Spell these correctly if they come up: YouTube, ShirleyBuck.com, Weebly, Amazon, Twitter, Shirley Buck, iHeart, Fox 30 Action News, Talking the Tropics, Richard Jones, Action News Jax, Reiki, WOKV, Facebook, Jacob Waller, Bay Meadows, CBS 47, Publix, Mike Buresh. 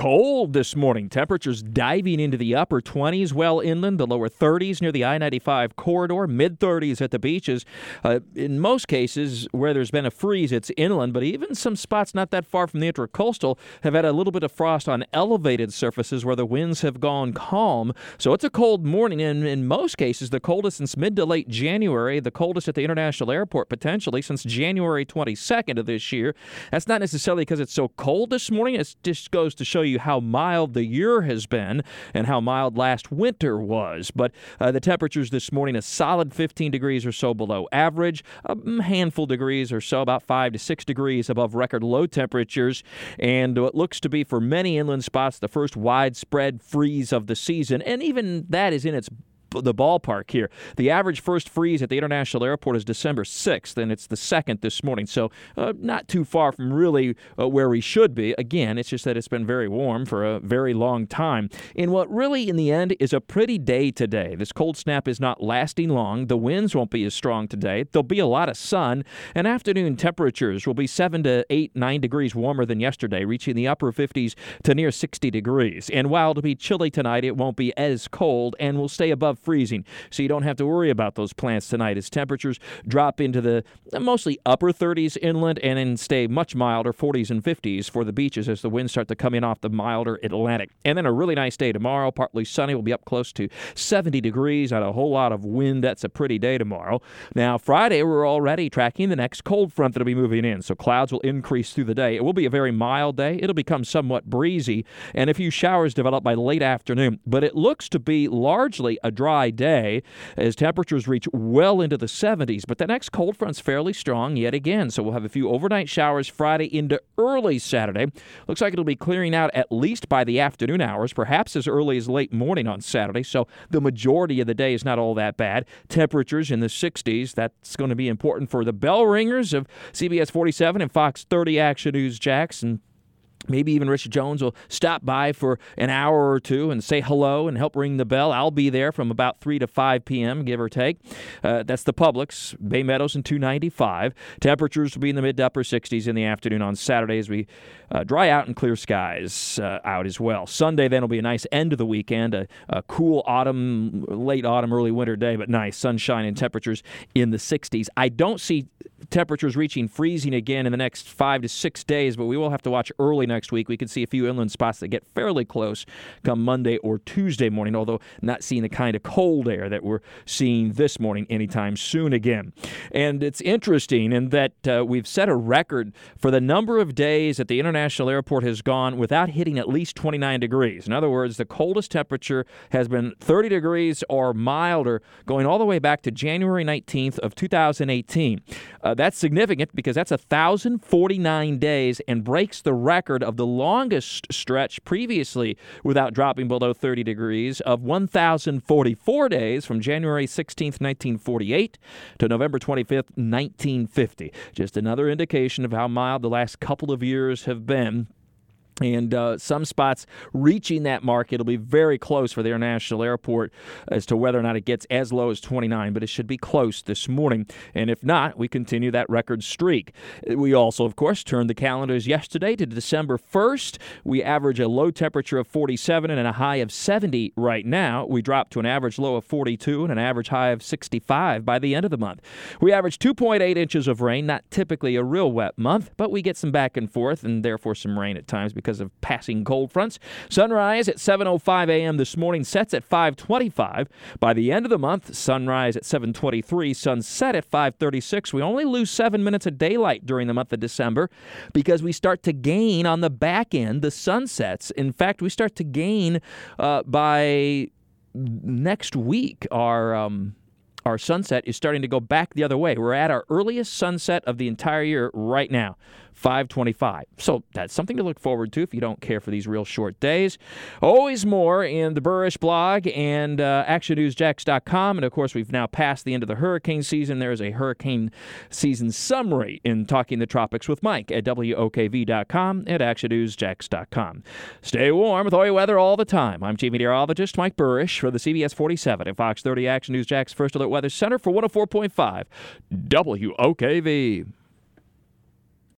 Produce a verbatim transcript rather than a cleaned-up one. cold this morning. Temperatures diving into the upper twenties, well inland, the lower thirties near the I ninety-five corridor, mid-thirties at the beaches. Uh, in most cases where there's been a freeze, it's inland, but even some spots not that far from the intracoastal have had a little bit of frost on elevated surfaces where the winds have gone calm. So it's a cold morning, and in most cases the coldest since mid to late January, the coldest at the International Airport potentially since January twenty-second of this year. That's not necessarily because it's so cold this morning. It just goes to show you how mild the year has been and how mild last winter was. But uh, the temperatures this morning, a solid fifteen degrees or so below average, a handful degrees or so, about five to six degrees above record low temperatures. And what looks to be for many inland spots the first widespread freeze of the season. And even that is in its the ballpark here. The average first freeze at the International Airport is December sixth, and it's the second this morning, so uh, not too far from really uh, where we should be. Again, it's just that it's been very warm for a very long time. And what really, in the end, is a pretty day today. This cold snap is not lasting long. The winds won't be as strong today. There'll be a lot of sun, and afternoon temperatures will be seven to eight, nine degrees warmer than yesterday, reaching the upper fifties to near sixty degrees. And while it'll be chilly tonight, it won't be as cold, and will stay above freezing, so you don't have to worry about those plants tonight as temperatures drop into the mostly upper thirties inland and then stay much milder forties and fifties for the beaches as the winds start to come in off the milder Atlantic. And then a really nice day tomorrow, partly sunny. We'll be up close to seventy degrees, not a whole lot of wind. That's a pretty day tomorrow. Now, Friday, we're already tracking the next cold front that'll be moving in, so clouds will increase through the day. It will be a very mild day. It'll become somewhat breezy, and a few showers develop by late afternoon, but it looks to be largely a dry day as temperatures reach well into the seventies, but the next cold front's fairly strong yet again, so we'll have a few overnight showers Friday into early Saturday. Looks like it'll be clearing out at least by the afternoon hours, perhaps as early as late morning on Saturday, so the majority of the day is not all that bad. Temperatures in the sixties, that's going to be important for the bell ringers of C B S forty-seven and Fox thirty Action News Jax, and maybe even Richard Jones will stop by for an hour or two and say hello and help ring the bell. I'll be there from about three to five p.m., give or take. Uh, that's the Publix, Bay Meadows and two ninety-five. Temperatures will be in the mid to upper sixties in the afternoon on Saturday as we uh, dry out and clear skies uh, out as well. Sunday then will be a nice end of the weekend, a, a cool autumn, late autumn, early winter day, but nice sunshine and temperatures in the sixties. I don't see temperatures reaching freezing again in the next five to six days, but we will have to watch early next week. We could see a few inland spots that get fairly close come Monday or Tuesday morning, although not seeing the kind of cold air that we're seeing this morning anytime soon again. And it's interesting in that uh, we've set a record for the number of days that the International Airport has gone without hitting at least twenty-nine degrees. In other words, the coldest temperature has been thirty degrees or milder going all the way back to January nineteenth of two thousand eighteen. Uh, that's significant because that's one thousand forty-nine days and breaks the record of the longest stretch previously without dropping below thirty degrees of one thousand forty-four days from January sixteenth, nineteen forty-eight to November twenty-fifth, nineteen fifty. Just another indication of how mild the last couple of years have been. And uh, some spots reaching that mark. It'll be very close for the International Airport as to whether or not it gets as low as twenty-nine, but it should be close this morning. And if not, we continue that record streak. We also, of course, turned the calendars yesterday to December first. We average a low temperature of forty-seven and a high of seventy right now. We drop to an average low of forty-two and an average high of sixty-five by the end of the month. We average two point eight inches of rain, not typically a real wet month, but we get some back and forth and therefore some rain at times because of passing cold fronts. Sunrise at seven oh five a.m. this morning, sets at five twenty-five. By the end of the month, sunrise at seven twenty-three, sunset at five thirty-six. We only lose seven minutes of daylight during the month of December because we start to gain on the back end, the sunsets. In fact, we start to gain uh, by next week our... Um, Our sunset is starting to go back the other way. We're at our earliest sunset of the entire year right now, five twenty-five. So that's something to look forward to if you don't care for these real short days. Always more in the Buresh blog and uh, Action News Jax dot com. And, of course, we've now passed the end of the hurricane season. There is a hurricane season summary in Talking the Tropics with Mike at W O K V dot com and Action News Jax dot com. Stay warm with all your weather all the time. I'm Chief Meteorologist Mike Buresh for the C B S forty-seven and Fox thirty Action News Jax First Alert Weather Center for one oh four point five W O K V.